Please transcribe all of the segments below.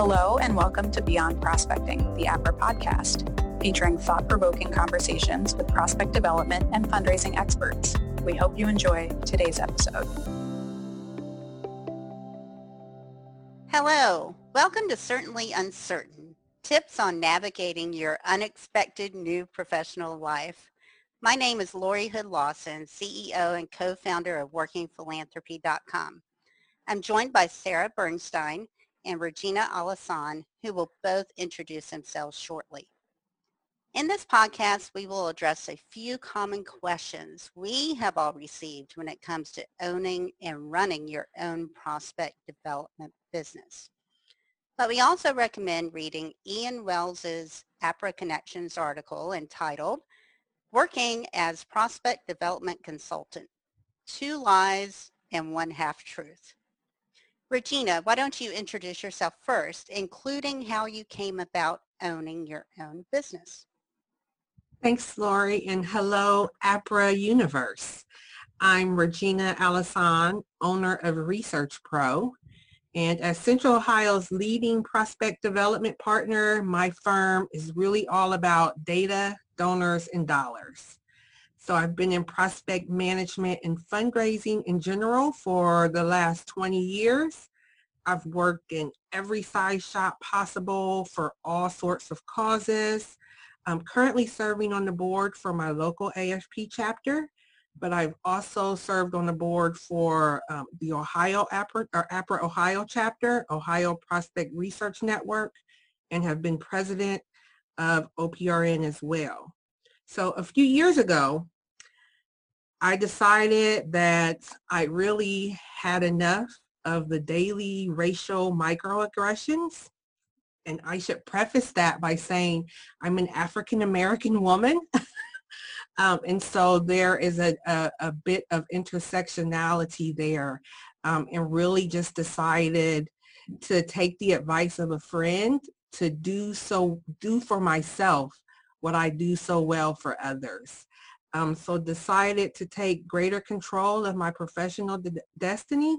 Hello and welcome to Beyond Prospecting, the APRA podcast, featuring thought-provoking conversations with prospect development and fundraising experts. We hope you enjoy today's episode. Hello, welcome to Certainly Uncertain, tips on navigating your unexpected new professional life. My name is Lori Hood Lawson, CEO and co-founder of WorkingPhilanthropy.com. I'm joined by Sarah Bernstein and Regina Alassan, who will both introduce themselves shortly. In this podcast, we will address a few common questions we have all received when it comes to owning and running your own prospect development business. But we also recommend reading Ian Wells's APRA Connections article entitled, Working as Prospect Development Consultant, Two Lies and One Half Truth. Regina, why don't you introduce yourself first, including how you came about owning your own business? Thanks, Lori, and hello, APRA Universe. I'm Regina Allison, owner of Research Pro, and as Central Ohio's leading prospect development partner, my firm is really all about data, donors, and dollars. So I've been in prospect management and fundraising in general for the last 20 years. I've worked in every size shop possible for all sorts of causes. I'm currently serving on the board for my local AFP chapter, but I've also served on the board for the APRA Ohio chapter, Ohio Prospect Research Network, and have been president of OPRN as well. So a few years ago, I decided that I really had enough of the daily racial microaggressions. And I should preface that by saying I'm an African-American woman. And so there is a bit of intersectionality there, and really just decided to take the advice of a friend to do for myself what I do so well for others. So decided to take greater control of my professional destiny,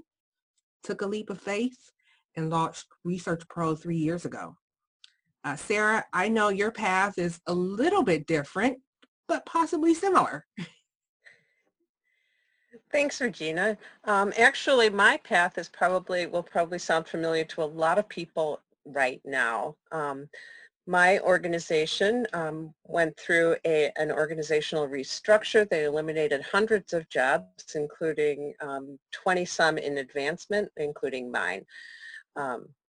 took a leap of faith, and launched Research Pro 3 years ago. Sarah, I know your path is a little bit different, but possibly similar. Thanks, Regina. Actually, my path is will probably sound familiar to a lot of people right now. My organization went through an organizational restructure. They eliminated hundreds of jobs, including 20-some in advancement, including mine.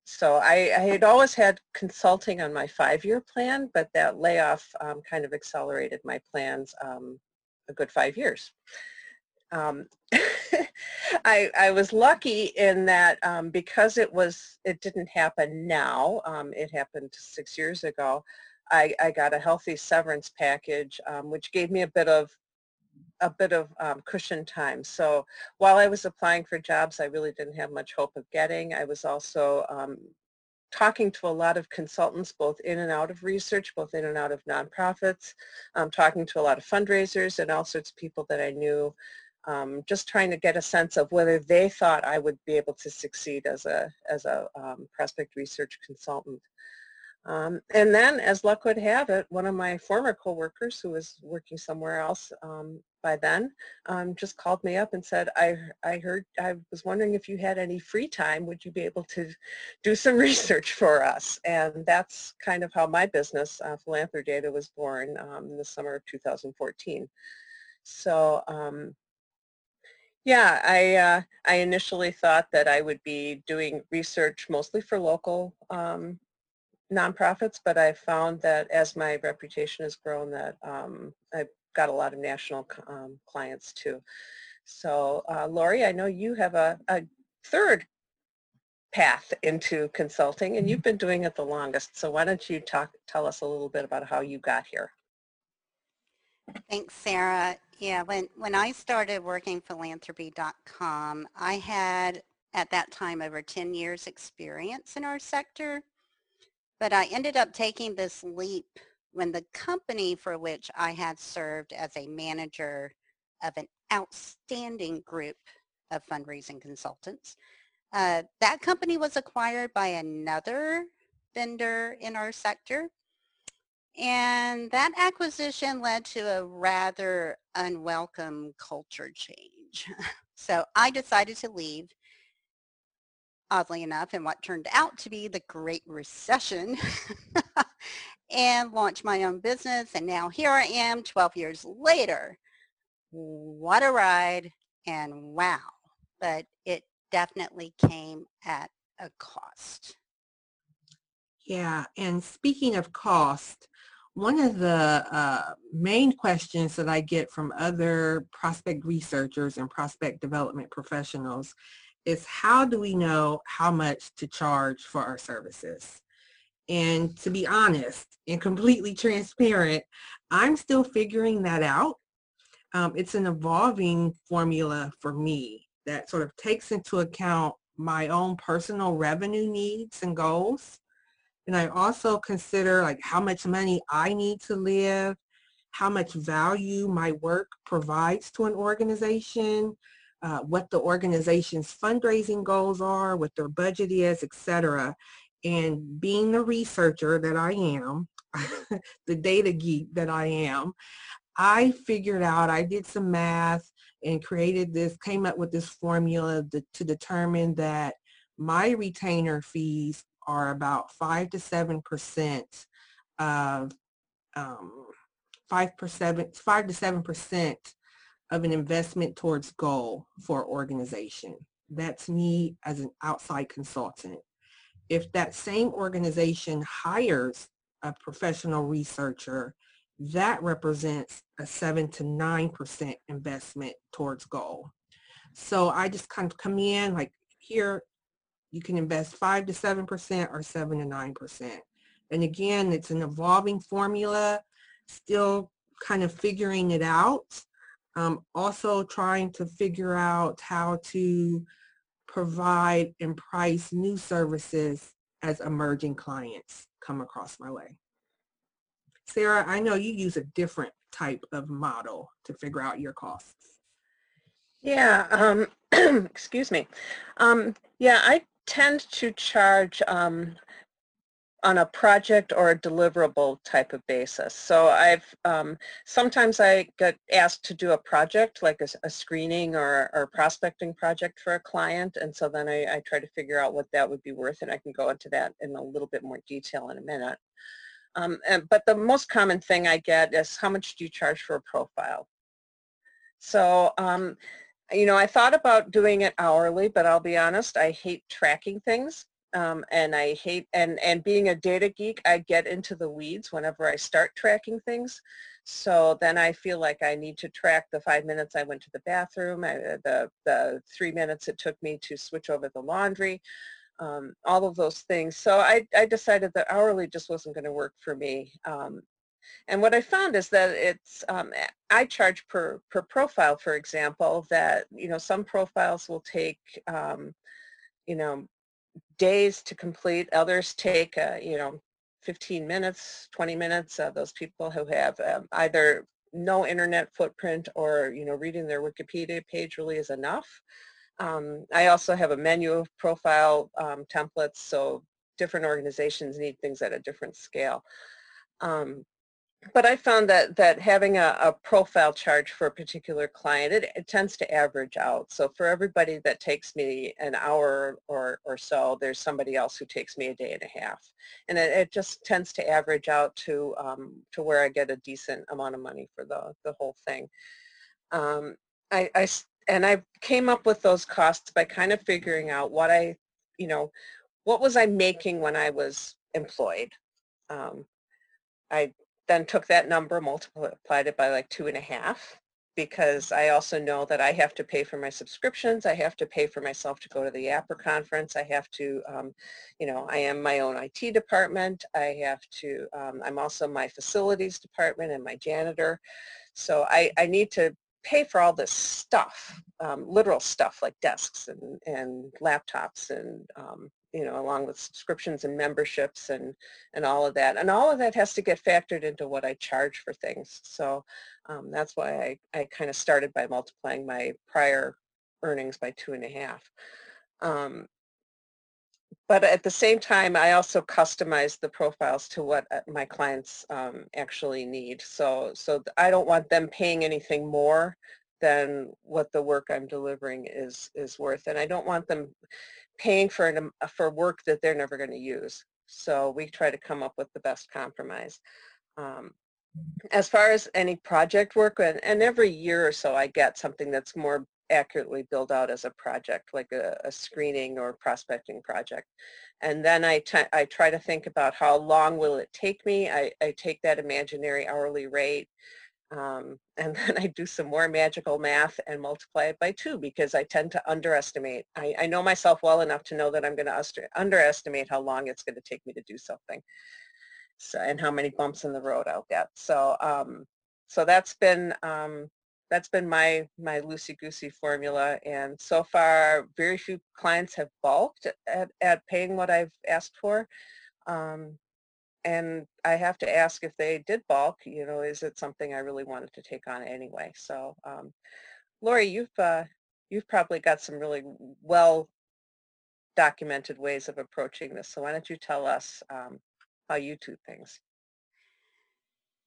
So I had always had consulting on my 5-year plan, but that layoff kind of accelerated my plans a good 5 years. I was lucky in that because it didn't happen now, it happened 6 years ago, I got a healthy severance package, which gave me a bit of cushion time. So while I was applying for jobs I really didn't have much hope of getting, I was also talking to a lot of consultants, both in and out of research, both in and out of nonprofits, talking to a lot of fundraisers and all sorts of people that I knew, just trying to get a sense of whether they thought I would be able to succeed as a prospect research consultant. And then, as luck would have it, one of my former coworkers, who was working somewhere else by then, just called me up and said, I was wondering if you had any free time, would you be able to do some research for us? And that's kind of how my business, Philanthropy Data, was born in the summer of 2014. So, yeah, I initially thought that I would be doing research mostly for local nonprofits, but I found that as my reputation has grown that I've got a lot of national clients too. So Lori, I know you have a third path into consulting and you've been doing it the longest. So why don't you tell us a little bit about how you got here? Thanks, Sarah. Yeah, when I started working philanthropy.com, I had at that time over 10 years experience in our sector. But I ended up taking this leap when the company for which I had served as a manager of an outstanding group of fundraising consultants, that company was acquired by another vendor in our sector. And that acquisition led to a rather unwelcome culture change. So I decided to leave, oddly enough, in what turned out to be the Great Recession and launched my own business. And now here I am 12 years later. What a ride, and wow. But it definitely came at a cost. Yeah, and speaking of cost, one of the main questions that I get from other prospect researchers and prospect development professionals is, how do we know how much to charge for our services? And to be honest and completely transparent, I'm still figuring that out. It's an evolving formula for me that sort of takes into account my own personal revenue needs and goals. And I also consider like how much money I need to live, how much value my work provides to an organization, what the organization's fundraising goals are, what their budget is, etc. And being the researcher that I am, the data geek that I am, I figured out, I did some math and created this, came up with this formula to determine that my retainer fees are about 5 to 7% of 5 to 7% of an investment towards goal for organization. That's me as an outside consultant. If that same organization hires a professional researcher, that represents a 7 to 9% investment towards goal. So I just kind of come in like, here, you can invest 5 to 7% or 7 to 9%. And again, it's an evolving formula, still kind of figuring it out. Also trying to figure out how to provide and price new services as emerging clients come across my way. Sarah, I know you use a different type of model to figure out your costs. Yeah, excuse me. Yeah, I tend to charge on a project or a deliverable type of basis. So I've sometimes I get asked to do a project, like a screening or prospecting project for a client, and so then I try to figure out what that would be worth, and I can go into that in a little bit more detail in a minute. But the most common thing I get is, how much do you charge for a profile? So you know, I thought about doing it hourly, but I'll be honest, I hate tracking things, and I hate, and being a data geek, I get into the weeds whenever I start tracking things. So then I feel like I need to track the 5 minutes I went to the bathroom, the 3 minutes it took me to switch over the laundry, all of those things. So I decided that hourly just wasn't going to work for me. And what I found is that it's, I charge per profile, for example, that, you know, some profiles will take, you know, days to complete. Others take, you know, 15 minutes, 20 minutes. Those people who have either no internet footprint or, you know, reading their Wikipedia page really is enough. I also have a menu of profile templates, so different organizations need things at a different scale. But I found that having a profile charge for a particular client, it tends to average out. So for everybody that takes me an hour or so, there's somebody else who takes me a day and a half. And it just tends to average out to where I get a decent amount of money for the whole thing. I came up with those costs by kind of figuring out what I, you know, what was I making when I was employed. I then took that number, multiplied it by like 2.5, because I also know that I have to pay for my subscriptions. I have to pay for myself to go to the APRA conference. I have to, you know, I am my own IT department. I have to, I'm also my facilities department and my janitor. So I need to pay for all this stuff, literal stuff like desks and laptops and, you know, along with subscriptions and memberships and all of that. And all of that has to get factored into what I charge for things. So that's why I kind of started by multiplying my prior earnings by 2.5. But at the same time, I also customize the profiles to what my clients actually need. So I don't want them paying anything more than what the work I'm delivering is worth, and I don't want them paying for work that they're never going to use. So we try to come up with the best compromise. As far as any project work, and every year or so I get something that's more accurately built out as a project, like a screening or prospecting project. And then I try to think about how long will it take me. I take that imaginary hourly rate, and then I do some more magical math and multiply it by 2, because I tend to underestimate. I know myself well enough to know that I'm going to underestimate how long it's going to take me to do something, so, and how many bumps in the road I'll get. So that's been my loosey-goosey formula, and so far very few clients have balked at paying what I've asked for. And I have to ask, if they did balk, you know, is it something I really wanted to take on anyway? So, Lori, you've probably got some really well-documented ways of approaching this. So why don't you tell us how you do things?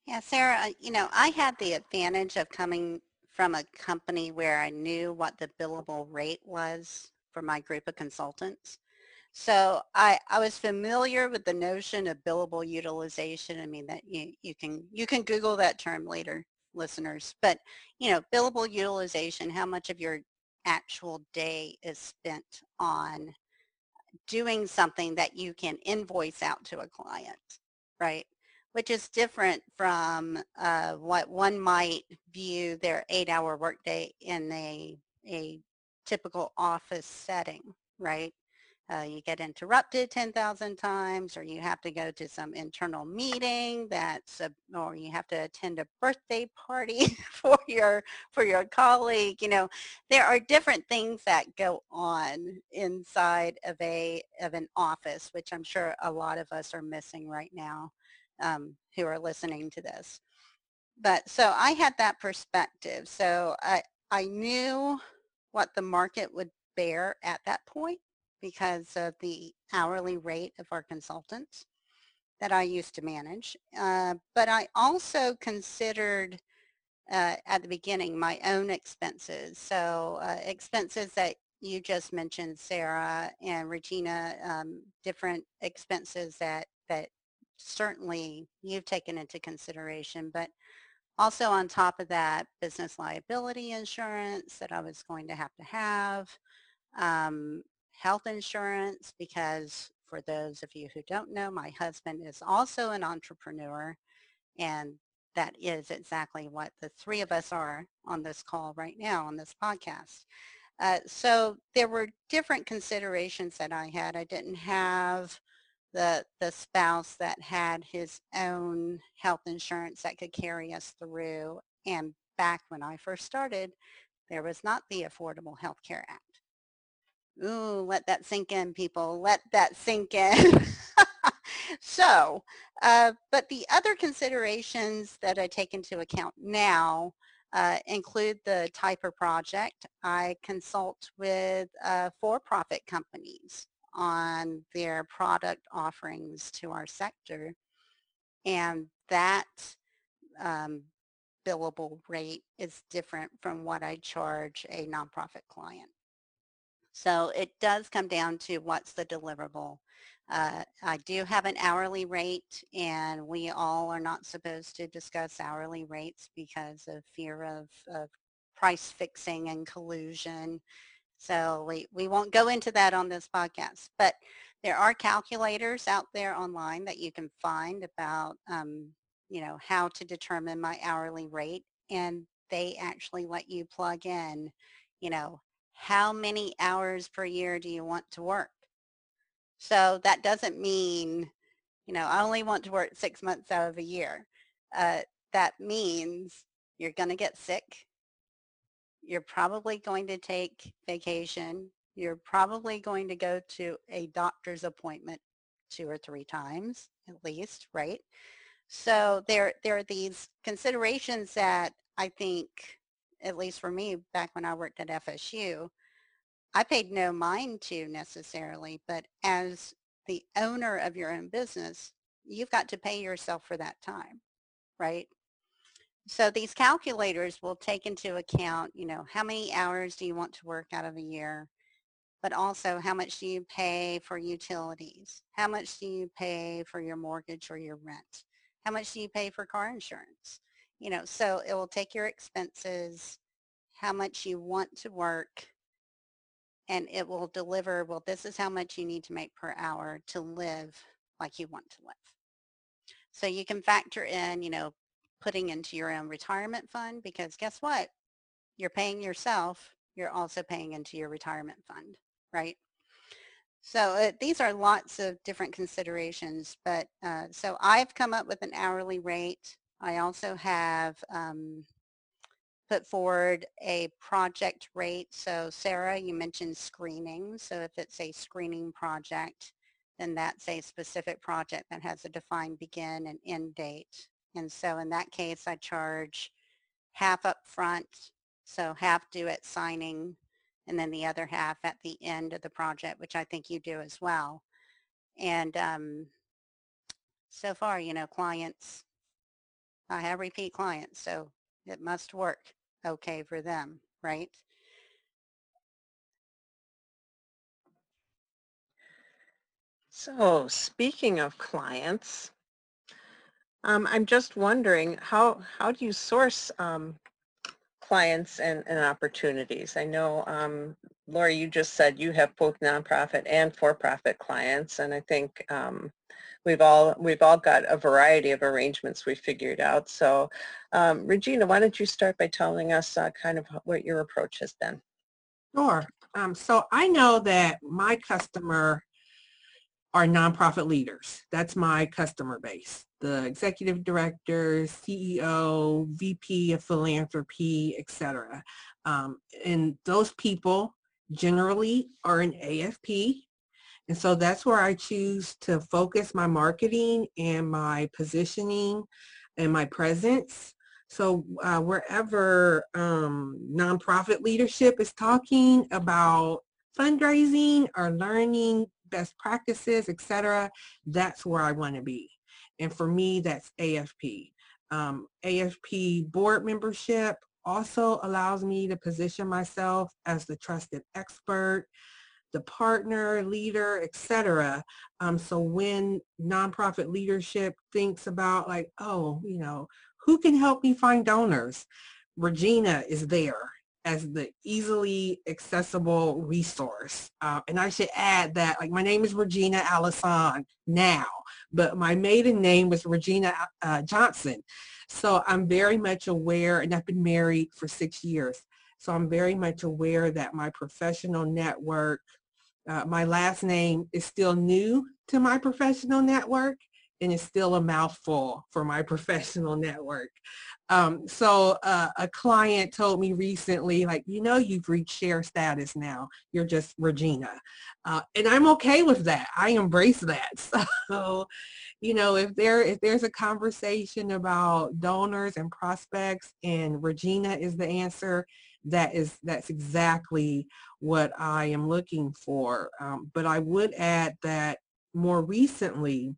Yeah, Sarah, you know, I had the advantage of coming from a company where I knew what the billable rate was for my group of consultants. So I was familiar with the notion of billable utilization. I mean, that you can Google that term later, listeners. But, you know, billable utilization, how much of your actual day is spent on doing something that you can invoice out to a client, right? Which is different from what one might view their 8-hour workday in a typical office setting, right? You get interrupted 10,000 times, or you have to go to some internal meeting or you have to attend a birthday party for your colleague. You know, there are different things that go on inside of an office, which I'm sure a lot of us are missing right now, who are listening to this. But so I had that perspective. So I knew what the market would bear at that point, because of the hourly rate of our consultants that I used to manage. But I also considered at the beginning my own expenses. So expenses that you just mentioned, Sarah and Regina, different expenses that certainly you've taken into consideration. But also on top of that, business liability insurance that I was going to have. Health insurance, because for those of you who don't know, my husband is also an entrepreneur, and that is exactly what the three of us are on this call right now on this podcast. So there were different considerations that I had. I didn't have the spouse that had his own health insurance that could carry us through, and back when I first started, there was not the Affordable Health Care Act. Ooh, let that sink in, people. Let that sink in. So, but the other considerations that I take into account now include the type of project. I consult with for-profit companies on their product offerings to our sector, and that billable rate is different from what I charge a nonprofit client. So it does come down to what's the deliverable. I do have an hourly rate, and we all are not supposed to discuss hourly rates because of fear of price fixing and collusion. So we won't go into that on this podcast. But there are calculators out there online that you can find about, you know, how to determine my hourly rate. And they actually let you plug in, you know, how many hours per year do you want to work? So that doesn't mean, you know, I only want to work 6 months out of a year. That means you're going to get sick. You're probably going to take vacation. You're probably going to go to a doctor's appointment 2 or 3 times at least, right? So there are these considerations that I think, at least for me, back when I worked at FSU, I paid no mind to necessarily, but as the owner of your own business, you've got to pay yourself for that time, right? So these calculators will take into account, you know, how many hours do you want to work out of a year, but also how much do you pay for utilities? How much do you pay for your mortgage or your rent? How much do you pay for car insurance? You know, so it will take your expenses, how much you want to work, and it will deliver, well, this is how much you need to make per hour to live like you want to live. So you can factor in, you know, putting into your own retirement fund, because guess what? You're paying yourself, you're also paying into your retirement fund, right? So these are lots of different considerations, but so I've come up with an hourly rate. I also have put forward a project rate. So Sarah, you mentioned screening. So if it's a screening project, then that's a specific project that has a defined begin and end date. And so in that case, I charge half up front, so half due at signing, and then the other half at the end of the project, which I think you do as well. And so far, you know, clients, I have repeat clients, so it must work okay for them, right? So speaking of clients, I'm just wondering, how do you source clients and opportunities? I know, Lori, you just said you have both nonprofit and for-profit clients, and I think we've all got a variety of arrangements we figured out. So, Regina, why don't you start by telling us kind of what your approach has been? Sure. So I know that my customer are nonprofit leaders. That's my customer base. The executive directors, CEO, VP of philanthropy, etc. And those people generally are an AFP. And so that's where I choose to focus my marketing and my positioning and my presence. So wherever nonprofit leadership is talking about fundraising or learning best practices, etc., that's where I want to be. And for me, that's AFP. AFP board membership also allows me to position myself as the trusted expert, the partner, leader, etc. So when nonprofit leadership thinks about, like, oh, you know, who can help me find donors? Regina is there as the easily accessible resource. And I should add that, like, my name is Regina Allison now, but my maiden name was Regina Johnson. So I'm very much aware, and I've been married for 6 years. So I'm very much aware that my professional network, my last name is still new to my professional network, and it's still a mouthful for my professional network. So a client told me recently, like, you know, you've reached share status now. You're just Regina. And I'm okay with that. I embrace that. So, you know, if there's a conversation about donors and prospects and Regina is the answer, that's exactly what I am looking for. But I would add that more recently,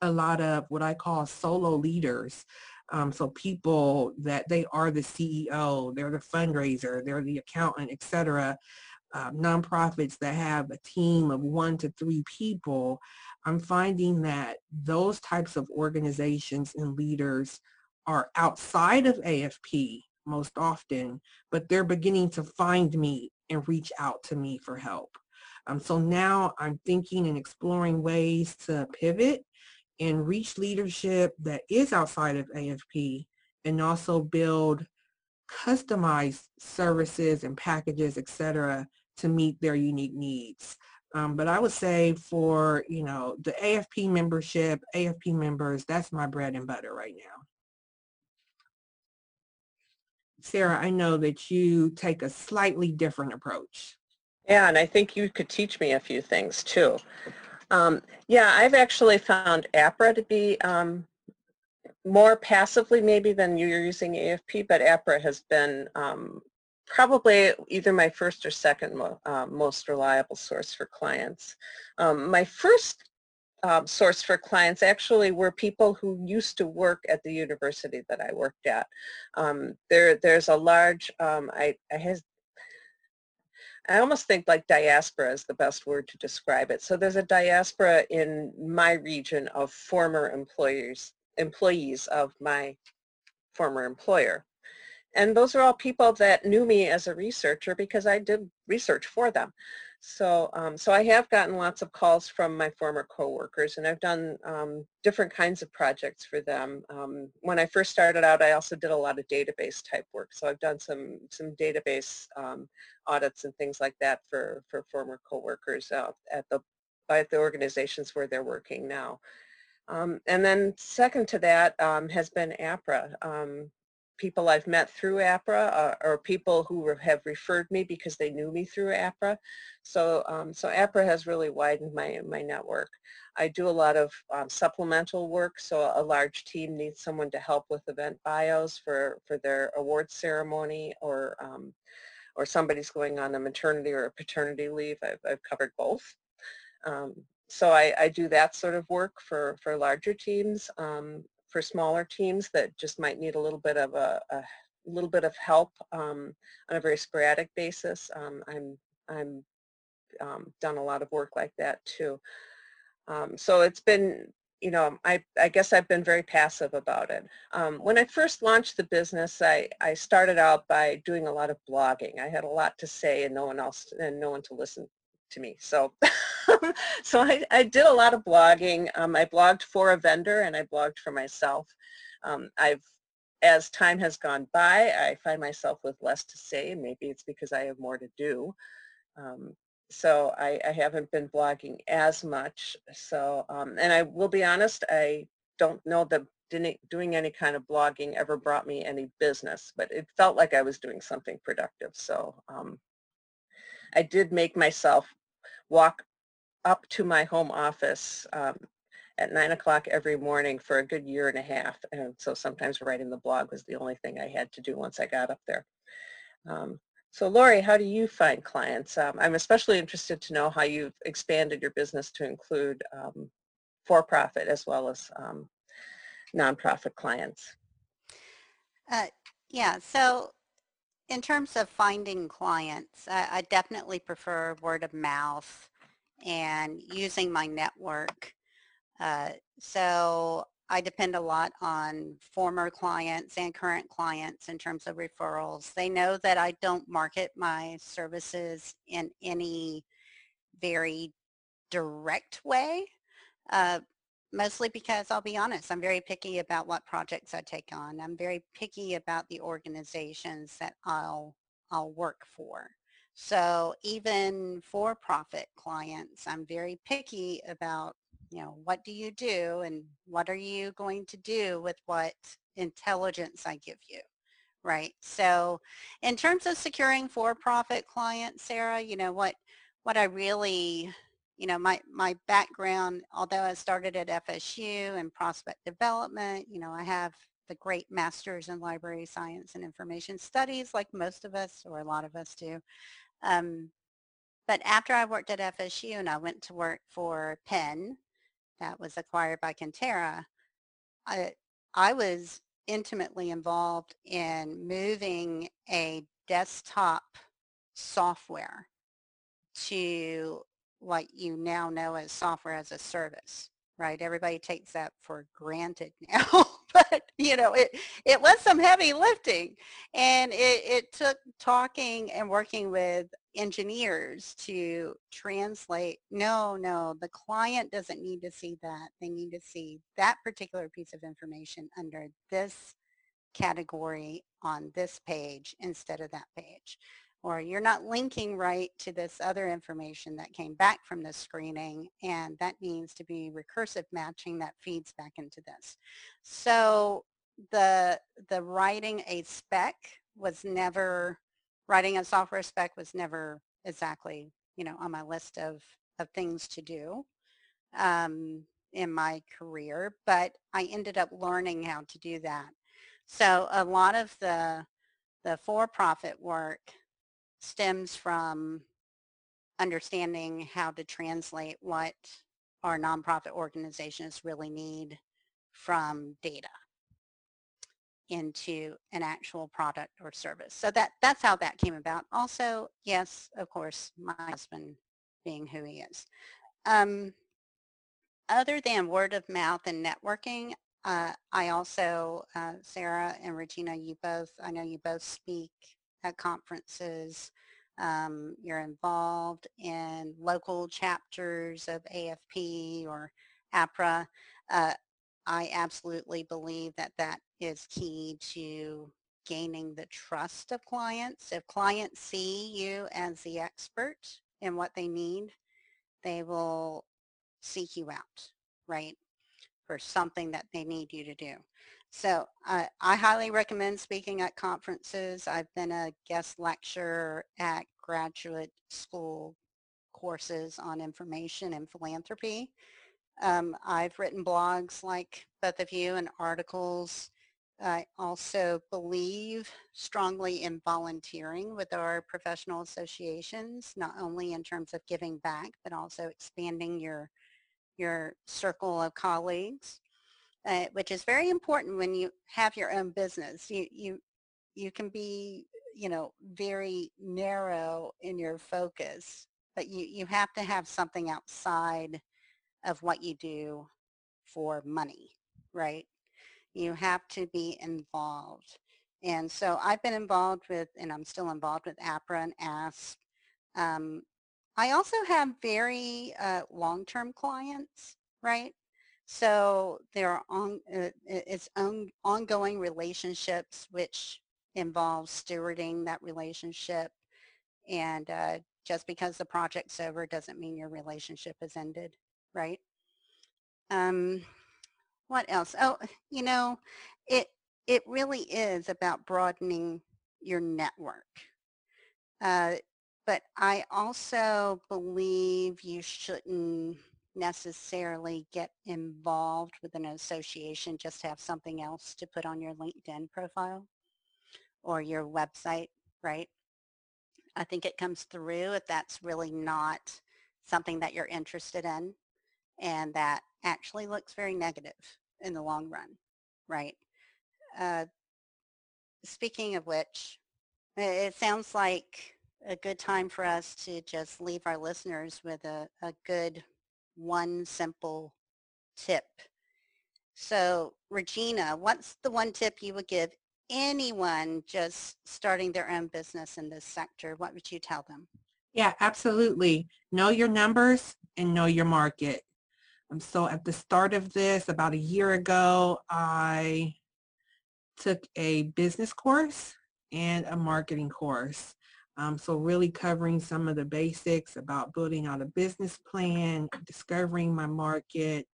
a lot of what I call solo leaders, so people that they are the CEO, they're the fundraiser, they're the accountant, etc. Nonprofits that have a team of 1 to 3 people, I'm finding that those types of organizations and leaders are outside of AFP most often, but they're beginning to find me and reach out to me for help. So now I'm thinking and exploring ways to pivot and reach leadership that is outside of AFP, and also build customized services and packages, etc., to meet their unique needs. But I would say for, you know, the AFP membership, AFP members, that's my bread and butter right now. Sarah, I know that you take a slightly different approach. Yeah, and I think you could teach me a few things too. Yeah, I've actually found APRA to be more passively maybe than you're using AFP, but APRA has been probably either my first or second most reliable source for clients. My first source for clients actually were people who used to work at the university that I worked at. There's a large, I almost think like diaspora is the best word to describe it. So there's a diaspora in my region of former employees of my former employer. And those are all people that knew me as a researcher because I did research for them. So, I have gotten lots of calls from my former coworkers, and I've done different kinds of projects for them. When I first started out, I also did a lot of database type work. So I've done some database audits and things like that for former coworkers at the organizations where they're working now. And then second to that has been APRA. People I've met through APRA or people who have referred me because they knew me through APRA. So, APRA has really widened my network. I do a lot of supplemental work, so a large team needs someone to help with event bios for their award ceremony, or somebody's going on a maternity or a paternity leave. I've covered both. So I do that sort of work for larger teams. For smaller teams that just might need a little bit of help on a very sporadic basis, I'm done a lot of work like that too. So it's been, I guess I've been very passive about it. When I first launched the business, I started out by doing a lot of blogging. I had a lot to say and no one to listen to me. So. So I did a lot of blogging. I blogged for a vendor and I blogged for myself. As time has gone by, I find myself with less to say. Maybe it's because I have more to do. So I haven't been blogging as much. So, and I will be honest, I don't know that doing any kind of blogging ever brought me any business, but it felt like I was doing something productive. So I did make myself walk up to my home office at 9 o'clock every morning for a good year and a half. And so sometimes writing the blog was the only thing I had to do once I got up there. So Lori, how do you find clients? I'm especially interested to know how you've expanded your business to include for-profit as well as nonprofit clients. Yeah, so in terms of finding clients, I definitely prefer word of mouth and using my network. So I depend a lot on former clients and current clients in terms of referrals. They know that I don't market my services in any very direct way, mostly because, I'll be honest, I'm very picky about what projects I take on. I'm very picky about the organizations that I'll work for. So even for-profit clients, I'm very picky about, what do you do and what are you going to do with what intelligence I give you, right? So in terms of securing for-profit clients, Sarah, what I really, my background, although I started at FSU in prospect development, I have the great master's in library science and information studies like most of us or a lot of us do. But after I worked at FSU and I went to work for Penn, that was acquired by Quintera, I was intimately involved in moving a desktop software to what you now know as software as a service, right? Everybody takes that for granted now, but it was some heavy lifting, and it took talking and working with engineers to translate, no, the client doesn't need to see that. They need to see that particular piece of information under this category on this page instead of that page. Or you're not linking right to this other information that came back from the screening, and that needs to be recursive matching that feeds back into this. So the writing a spec was never, writing a software spec was never exactly, on my list of things to do in my career, but I ended up learning how to do that. So a lot of the The for-profit work stems from understanding how to translate what our nonprofit organizations really need from data into an actual product or service. So that's how that came about. Also, yes, of course, my husband being who he is. Other than word of mouth and networking, I also, Sarah and Regina, you both, I know you both speak at conferences. You're involved in local chapters of AFP or APRA. I absolutely believe that that is key to gaining the trust of clients. If clients see you as the expert in what they need, they will seek you out, right, for something that they need you to do. So I highly recommend speaking at conferences. I've been a guest lecturer at graduate school courses on information and philanthropy. I've written blogs like both of you and articles. I also believe strongly in volunteering with our professional associations, not only in terms of giving back, but also expanding your circle of colleagues, which is very important when you have your own business. You can be, you know, very narrow in your focus, but you have to have something outside of what you do for money, right? You have to be involved. And so I've been involved with, and I'm still involved with, APRA and ASP. I also have very long-term clients, right? So there are ongoing relationships, which involves stewarding that relationship. And just because the project's over doesn't mean your relationship has ended, right? What else? Oh, you know, it really is about broadening your network. But I also believe you shouldn't necessarily get involved with an association just to have something else to put on your LinkedIn profile or your website, right? I think it comes through if that's really not something that you're interested in, and that actually looks very negative in the long run, right? Speaking of which, it sounds like a good time for us to just leave our listeners with a good one simple tip. So Regina, what's the one tip you would give anyone just starting their own business in this sector? What would you tell them? Yeah, absolutely. Know your numbers and know your market. So at the start of this, about a year ago, I took a business course and a marketing course. So really covering some of the basics about building out a business plan, discovering my market,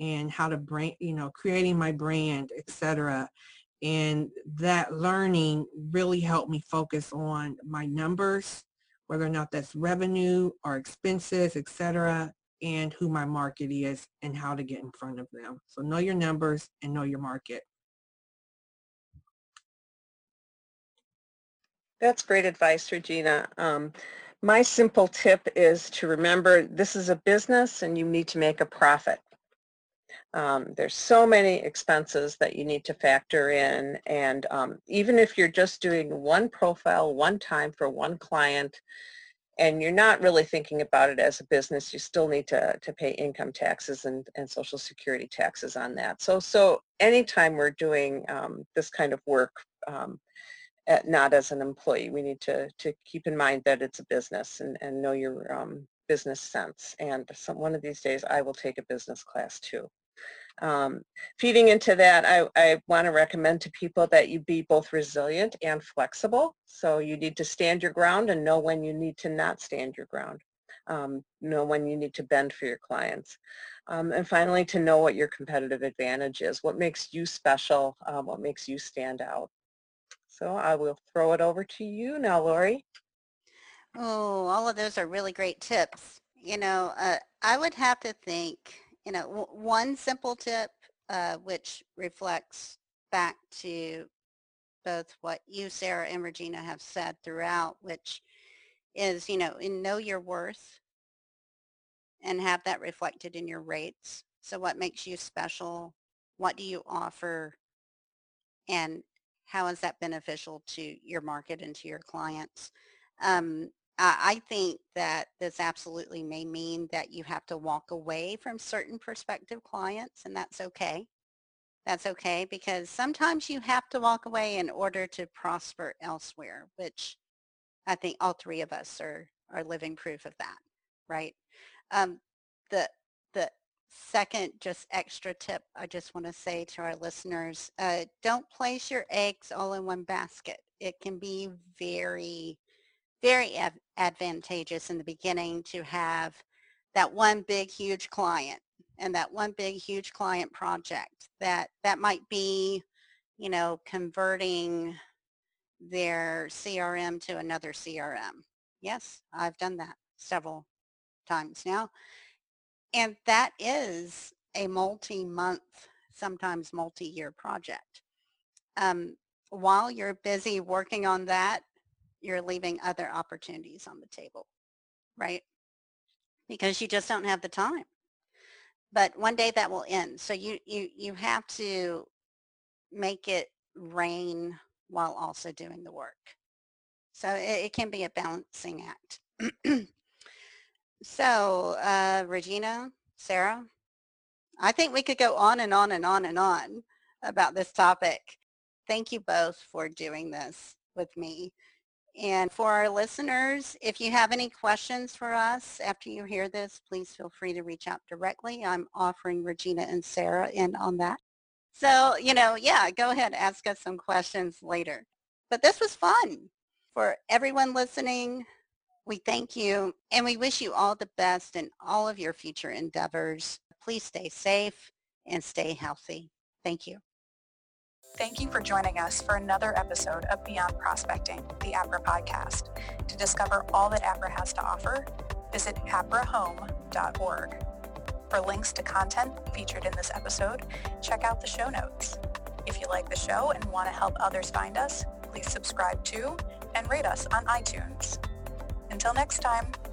and how to brand, you know, creating my brand, etc. And that learning really helped me focus on my numbers, whether or not that's revenue or expenses, etc. and who my market is and how to get in front of them. So know your numbers and know your market. That's great advice, Regina. My simple tip is to remember this is a business and you need to make a profit. There's so many expenses that you need to factor in, and even if you're just doing one profile one time for one client, and you're not really thinking about it as a business, you still need to pay income taxes and Social Security taxes on that. So anytime we're doing this kind of work, not as an employee, we need to keep in mind that it's a business and know your business sense. And one of these days, I will take a business class too. Feeding into that, I want to recommend to people that you be both resilient and flexible. So you need to stand your ground and know when you need to not stand your ground. Know when you need to bend for your clients. And finally, to know what your competitive advantage is, what makes you special, what makes you stand out. So I will throw it over to you now, Lori. Oh, all of those are really great tips. You know, I would have to think, you know, one simple tip, which reflects back to both what you, Sarah, and Regina have said throughout, which is, know your worth and have that reflected in your rates. So what makes you special? What do you offer? And how is that beneficial to your market and to your clients? I think that this absolutely may mean that you have to walk away from certain prospective clients, and that's okay. That's okay, because sometimes you have to walk away in order to prosper elsewhere, which I think all three of us are living proof of that, right? The second just extra tip I just want to say to our listeners, don't place your eggs all in one basket. It can be very, very advantageous in the beginning to have that one big, huge client and that one big, huge client project that might be, converting their CRM to another CRM. Yes, I've done that several times now. And that is a multi-month, sometimes multi-year project. While you're busy working on that, you're leaving other opportunities on the table, right? Because you just don't have the time. But one day that will end. So you have to make it rain while also doing the work. So it can be a balancing act. So, Regina, Sarah, I think we could go on and on and on and on about this topic. Thank you both for doing this with me. And for our listeners, if you have any questions for us after you hear this, please feel free to reach out directly. I'm offering Regina and Sarah in on that. So, go ahead, ask us some questions later. But this was fun. For everyone listening, we thank you, and we wish you all the best in all of your future endeavors. Please stay safe and stay healthy. Thank you. Thank you for joining us for another episode of Beyond Prospecting, the APRA podcast. To discover all that APRA has to offer, visit aprahome.org. For links to content featured in this episode, check out the show notes. If you like the show and want to help others find us, please subscribe to and rate us on iTunes. Until next time.